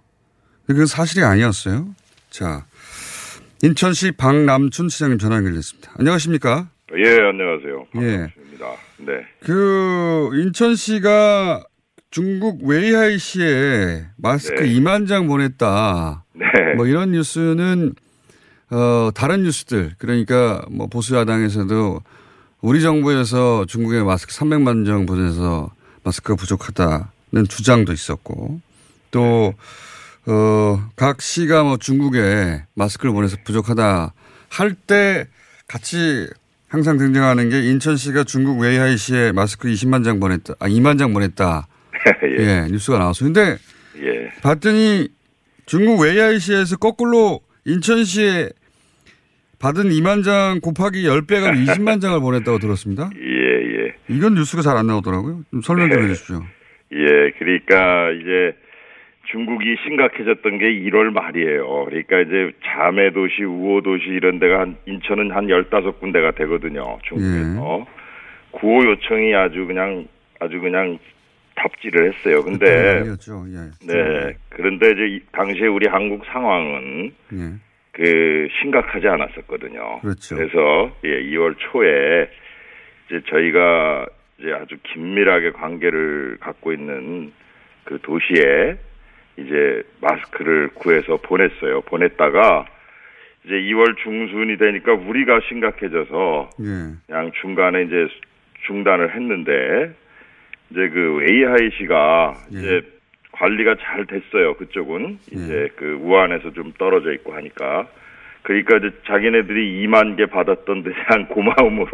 그건 사실이 아니었어요. 자, 인천시 박남춘 시장님 전화 연결됐습니다. 안녕하십니까? 예, 안녕하세요. 박남춘입니다. 예. 네. 그 인천시가 중국 웨이하이 시에 마스크 네. 2만 장 보냈다. 네. 뭐 이런 뉴스는 다른 뉴스들 그러니까 뭐 보수 야당에서도 우리 정부에서 중국에 마스크 300만 장 보내서 마스크가 부족하다는 주장도 있었고 또 각 시가 뭐 중국에 마스크를 보내서 부족하다 할 때 같이 항상 등장하는 게 인천시가 중국 웨이하이 시에 마스크 20만 장 보냈다. 2만 장 보냈다. 예. 예, 뉴스가 나왔어요. 근데 예. 봤더니 중국 웨이하이시에서 거꾸로 인천시에 받은 2만 장 곱하기 10배가 20만 장을 보냈다고 들었습니다. 예, 예. 이건 뉴스가 잘 안 나오더라고요. 좀 설명 좀 해 주십시오. 예, 그러니까 이제 중국이 심각해졌던 게 1월 말이에요. 그러니까 이제 자매도시, 우호도시 이런 데가 인천은 한 15군데가 되거든요. 중국에서. 예. 구호 요청이 아주 그냥 답지를 했어요. 근데, 네. 그런데 이제 당시에 우리 한국 상황은 예. 그 심각하지 않았었거든요. 그렇죠. 그래서 예, 2월 초에 이제 저희가 이제 아주 긴밀하게 관계를 갖고 있는 그 도시에 이제 마스크를 구해서 보냈어요. 보냈다가 이제 2월 중순이 되니까 우리가 심각해져서 그냥 중간에 이제 중단을 했는데 이제 그 에이하이 씨가 이제 관리가 잘 됐어요. 그쪽은 이제 그 우한에서 좀 떨어져 있고 하니까. 그러니까 이제 자기네들이 2만 개 받았던 데 대한 고마움으로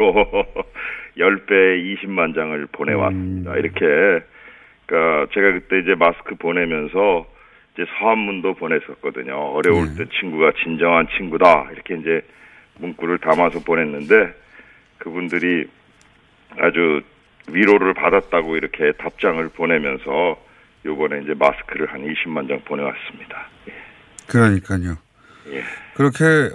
10배에 20만 장을 보내왔습니다. 이렇게. 그러니까 제가 그때 이제 마스크 보내면서 이제 서한문도 보냈었거든요. 어려울 때 친구가 진정한 친구다. 이렇게 이제 문구를 담아서 보냈는데 그분들이 아주 위로를 받았다고 이렇게 답장을 보내면서 요번에 이제 마스크를 한 20만 장 보내왔습니다. 예. 그러니까요. 예. 그렇게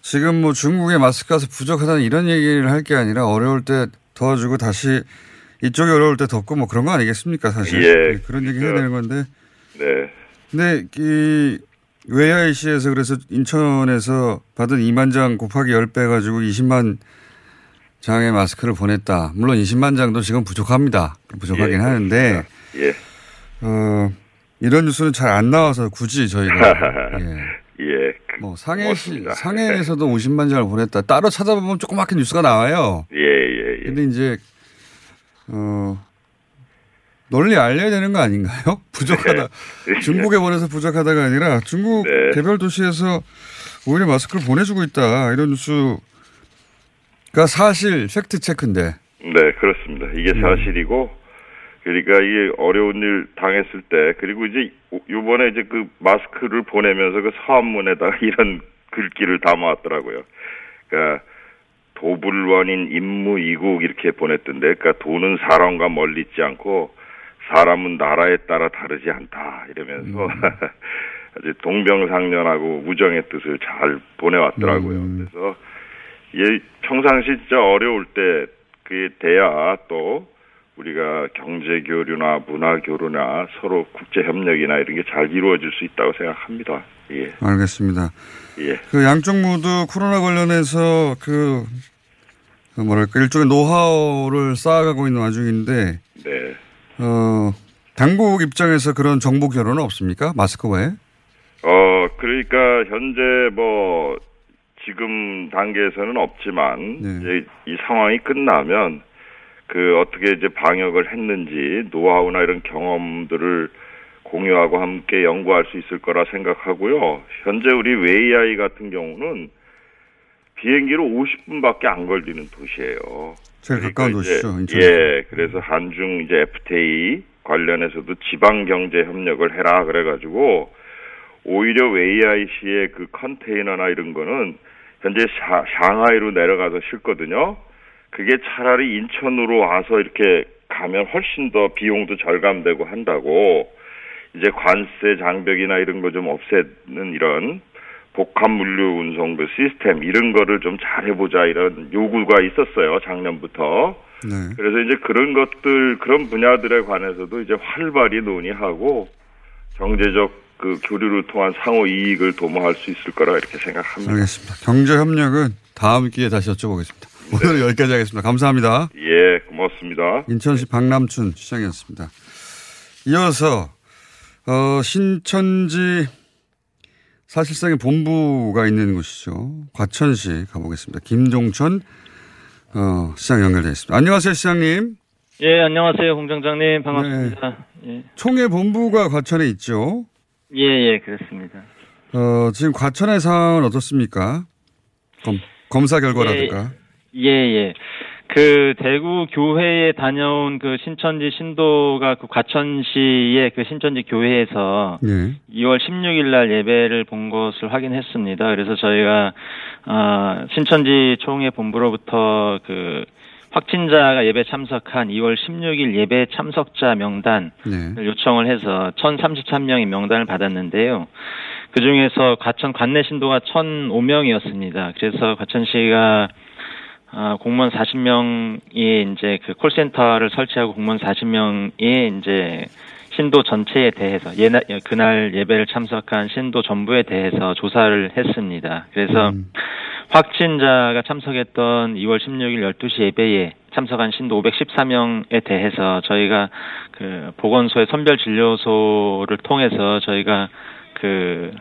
지금 뭐 중국에 마스크 가서 부족하다는 이런 얘기를 할 게 아니라 어려울 때 도와주고 다시 이쪽이 어려울 때 덮고 뭐 그런 거 아니겠습니까 사실. 예. 그런 얘기 해야 되는 건데. 네. 근데 이 외야이시에서 그래서 인천에서 받은 2만 장 곱하기 10배 가지고 20만 장의 마스크를 보냈다. 물론 20만 장도 지금 부족합니다. 부족하긴 하는데. 예. 이런 뉴스는 잘 안 나와서 굳이 저희가. 예. 뭐 상해에서도 50만 장을 보냈다. 따로 찾아보면 조그맣게 뉴스가 나와요. 예. 근데 이제 널리 알려야 되는 거 아닌가요? 부족하다. 네. 중국에 보내서 부족하다가 아니라 중국 개별 도시에서 오히려 마스크를 보내주고 있다. 이런 뉴스가 사실 팩트 체크인데. 네, 그렇습니다. 이게 사실이고 그러니까 이게 어려운 일 당했을 때 그리고 이제 요번에 이제 그 마스크를 보내면서 그 서한문에다가 이런 글귀를 담아왔더라고요. 그러니까 도불원인 임무이국 이렇게 보냈던데, 그러니까 돈은 사람과 멀리 있지 않고 사람은 나라에 따라 다르지 않다 이러면서 아주 동병상련하고 우정의 뜻을 잘 보내왔더라고요. 그래서 이게 평상시 진짜 어려울 때 그에 대야 또 우리가 경제 교류나 문화 교류나 서로 국제 협력이나 이런 게 잘 이루어질 수 있다고 생각합니다. 예. 알겠습니다. 예. 그 양쪽 모두 코로나 관련해서 그 뭐랄까 일종의 노하우를 쌓아가고 있는 와중인데, 네. 당국 입장에서 그런 정보 결혼은 없습니까? 마스크 외에? 그러니까 현재 뭐 지금 단계에서는 없지만 이제 이 상황이 끝나면 그 어떻게 이제 방역을 했는지 노하우나 이런 경험들을 공유하고 함께 연구할 수 있을 거라 생각하고요. 현재 우리 웨이아이 같은 경우는 비행기로 50분밖에 안 걸리는 도시예요. 제일 그러니까 가까운 도시죠. 인천에서. 예, 그래서 한중 이제 FTA 관련해서도 지방 경제 협력을 해라 그래가지고 오히려 웨이아이시의 그 컨테이너나 이런 거는 현재 상하이로 내려가서 싣거든요. 그게 차라리 인천으로 와서 이렇게 가면 훨씬 더 비용도 절감되고 한다고 이제 관세 장벽이나 이런 거 좀 없애는 이런 복합 물류 운송 그 시스템 이런 거를 좀 잘해보자 이런 요구가 있었어요. 작년부터. 네. 그래서 이제 그런 것들 그런 분야들에 관해서도 이제 활발히 논의하고 경제적 그 교류를 통한 상호 이익을 도모할 수 있을 거라 이렇게 생각합니다. 알겠습니다. 경제협력은 다음 기회에 다시 여쭤보겠습니다. 네. 오늘 여기까지 하겠습니다. 감사합니다. 예, 고맙습니다. 인천시 박남춘 시장이었습니다. 이어서 신천지 사실상의 본부가 있는 곳이죠. 과천시 가보겠습니다. 김종천 시장 연결되어 있습니다. 안녕하세요, 시장님. 예, 안녕하세요, 공장장님. 반갑습니다. 네. 예. 총회 본부가 과천에 있죠. 예, 그렇습니다. 지금 과천의 상황은 어떻습니까? 검사 결과라든가. 예. 그 대구 교회에 다녀온 그 신천지 신도가 그 과천시의 그 신천지 교회에서 2월 16일 날 예배를 본 것을 확인했습니다. 그래서 저희가 신천지 총회 본부로부터 그 확진자가 예배 참석한 2월 16일 예배 참석자 명단을 요청을 해서 1,033명의 명단을 받았는데요. 그중에서 과천 관내 신도가 1,005명이었습니다. 그래서 과천시가 공무원 40명이 이제 그 콜센터를 설치하고 공무원 40명이 이제 신도 전체에 대해서 그날 예배를 참석한 신도 전부에 대해서 조사를 했습니다. 그래서 확진자가 참석했던 2월 16일 12시 예배에 참석한 신도 514명에 대해서 저희가 그 보건소의 선별 진료소를 통해서 저희가 그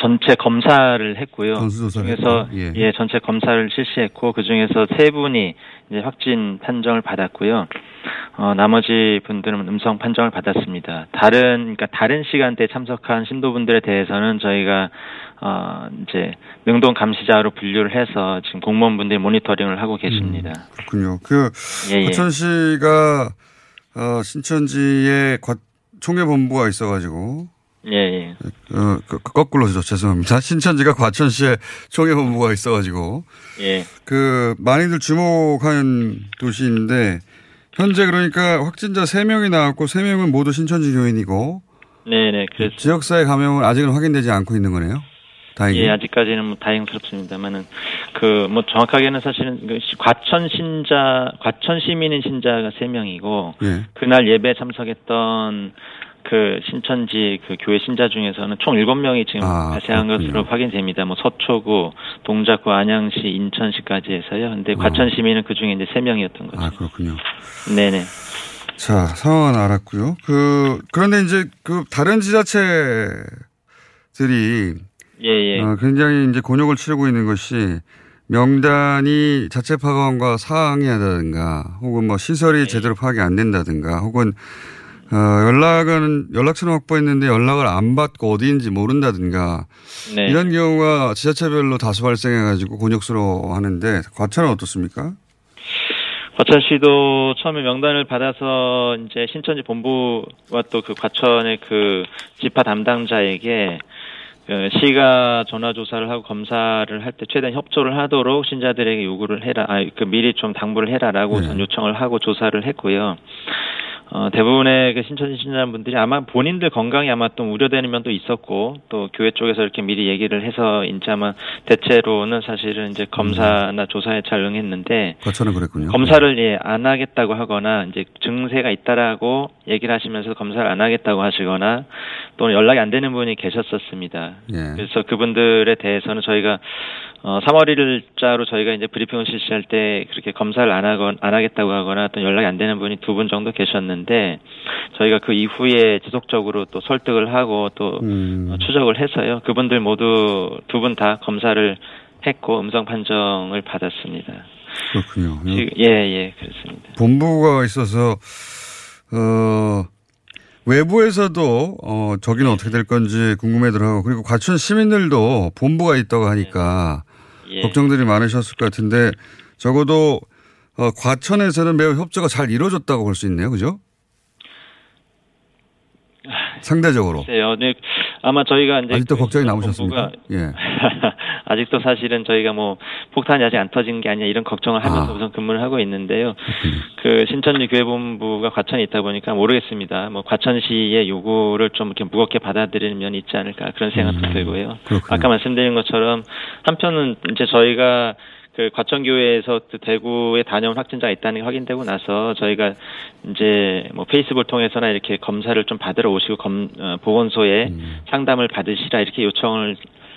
전체 검사를 했고요. 그래서 예, 전체 검사를 실시했고 그 중에서 세 분이 이제 확진 판정을 받았고요. 나머지 분들은 음성 판정을 받았습니다. 다른 시간대에 참석한 신도분들에 대해서는 저희가 이제 능동 감시자로 분류를 해서 지금 공무원분들이 모니터링을 하고 계십니다. 그렇군요. 그 과천시가 신천지에 총회본부가 있어가지고. 예. 거꾸로죠. 죄송합니다. 신천지가 과천시에 총회본부가 있어가지고. 예. 그, 많이들 주목한 도시인데, 현재 그러니까 확진자 3명이 나왔고, 3명은 모두 신천지 교인이고. 네네, 그렇죠. 지역사회 감염은 아직은 확인되지 않고 있는 거네요. 다행히. 예, 아직까지는 뭐 다행스럽습니다만은, 정확하게는 사실은 과천 시민인 신자가 3명이고, 예. 그날 예배에 참석했던 신천지 교회 신자 중에서는 총 7명이 지금 발생한 것으로 확인됩니다. 뭐 서초구, 동작구, 안양시, 인천시까지 해서요. 근데 과천 시민은 그 중에 이제 3명이었던 거죠. 아, 그렇군요. 네네. 자, 상황은 알았고요. 그런데 이제 다른 지자체들이. 예. 굉장히 이제 곤욕을 치르고 있는 것이 명단이 자체 파악과 상이하다든가 혹은 뭐 시설이 제대로 파악이 안 된다든가 혹은 연락처는 확보했는데 연락을 안 받고 어디인지 모른다든가. 네. 이런 경우가 지자체별로 다수 발생해가지고 곤욕스러워 하는데, 과천은 어떻습니까? 과천시도 처음에 명단을 받아서 이제 신천지 본부와 또 과천의 집파 담당자에게 시가 전화조사를 하고 검사를 할 때 최대한 협조를 하도록 신자들에게 요구를 해라, 미리 좀 당부를 해라라고 요청을 하고 조사를 했고요. 대부분의 신천지 신자분들이 아마 본인들 건강이 아마 또 우려되는 면도 있었고, 또 교회 쪽에서 이렇게 미리 얘기를 해서 이제 아마 대체로는 사실은 이제 검사나 조사에 잘 응했는데. 과천은 그랬군요. 검사를 안 하겠다고 하거나, 이제 증세가 있다라고 얘기를 하시면서 검사를 안 하겠다고 하시거나, 또는 연락이 안 되는 분이 계셨었습니다. 예. 그래서 그분들에 대해서는 저희가 3월 1일자로 저희가 이제 브리핑을 실시할 때 그렇게 검사를 안 하겠다고 하거나 또 연락이 안 되는 분이 2분 정도 계셨는데 저희가 그 이후에 지속적으로 또 설득을 하고 또 추적을 해서요. 그분들 모두 2분 다 검사를 했고 음성 판정을 받았습니다. 그렇군요. 예, 그렇습니다. 본부가 있어서, 외부에서도 저기는 어떻게 될 건지 궁금해들하고 그리고 과천 시민들도 본부가 있다고 하니까 걱정들이 많으셨을 것 같은데 적어도 과천에서는 매우 협조가 잘 이루어졌다고 볼 수 있네요, 그죠? 상대적으로. 글쎄요. 네, 아마 저희가 이제 아직도 걱정이 남으셨습니까? 아직도 사실은 저희가 뭐 폭탄이 아직 안 터진 게 아니야 이런 걱정을 하면서 우선 근무를 하고 있는데요. 신천지 교회본부가 과천에 있다 보니까 모르겠습니다. 뭐 과천시의 요구를 좀 이렇게 무겁게 받아들이는 면이 있지 않을까 그런 생각도 들고요. 그렇군요. 아까 말씀드린 것처럼 한편은 이제 저희가 과천교회에서 대구에 다녀온 확진자가 있다는 게 확인되고 나서 저희가 이제 뭐 페이스북을 통해서나 이렇게 검사를 좀 받으러 오시고 보건소에 상담을 받으시라 이렇게 요청을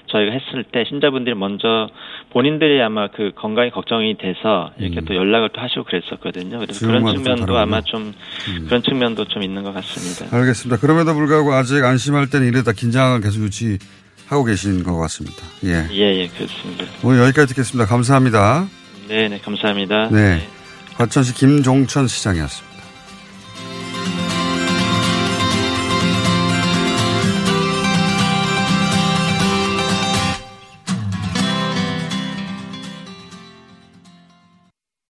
저희가 했을 때 신자분들이 먼저 본인들이 아마 건강이 걱정이 돼서 이렇게 또 연락을 또 하시고 그랬었거든요. 그래서 그런 측면도 아마 좀 그런 측면도 좀 있는 것 같습니다. 알겠습니다. 그럼에도 불구하고 아직 안심할 때는 이래다 긴장을 계속 유지하고 계신 것 같습니다. 예, 그렇습니다. 오늘 여기까지 듣겠습니다. 감사합니다. 네, 감사합니다. 네. 과천시 김종천 시장이었습니다.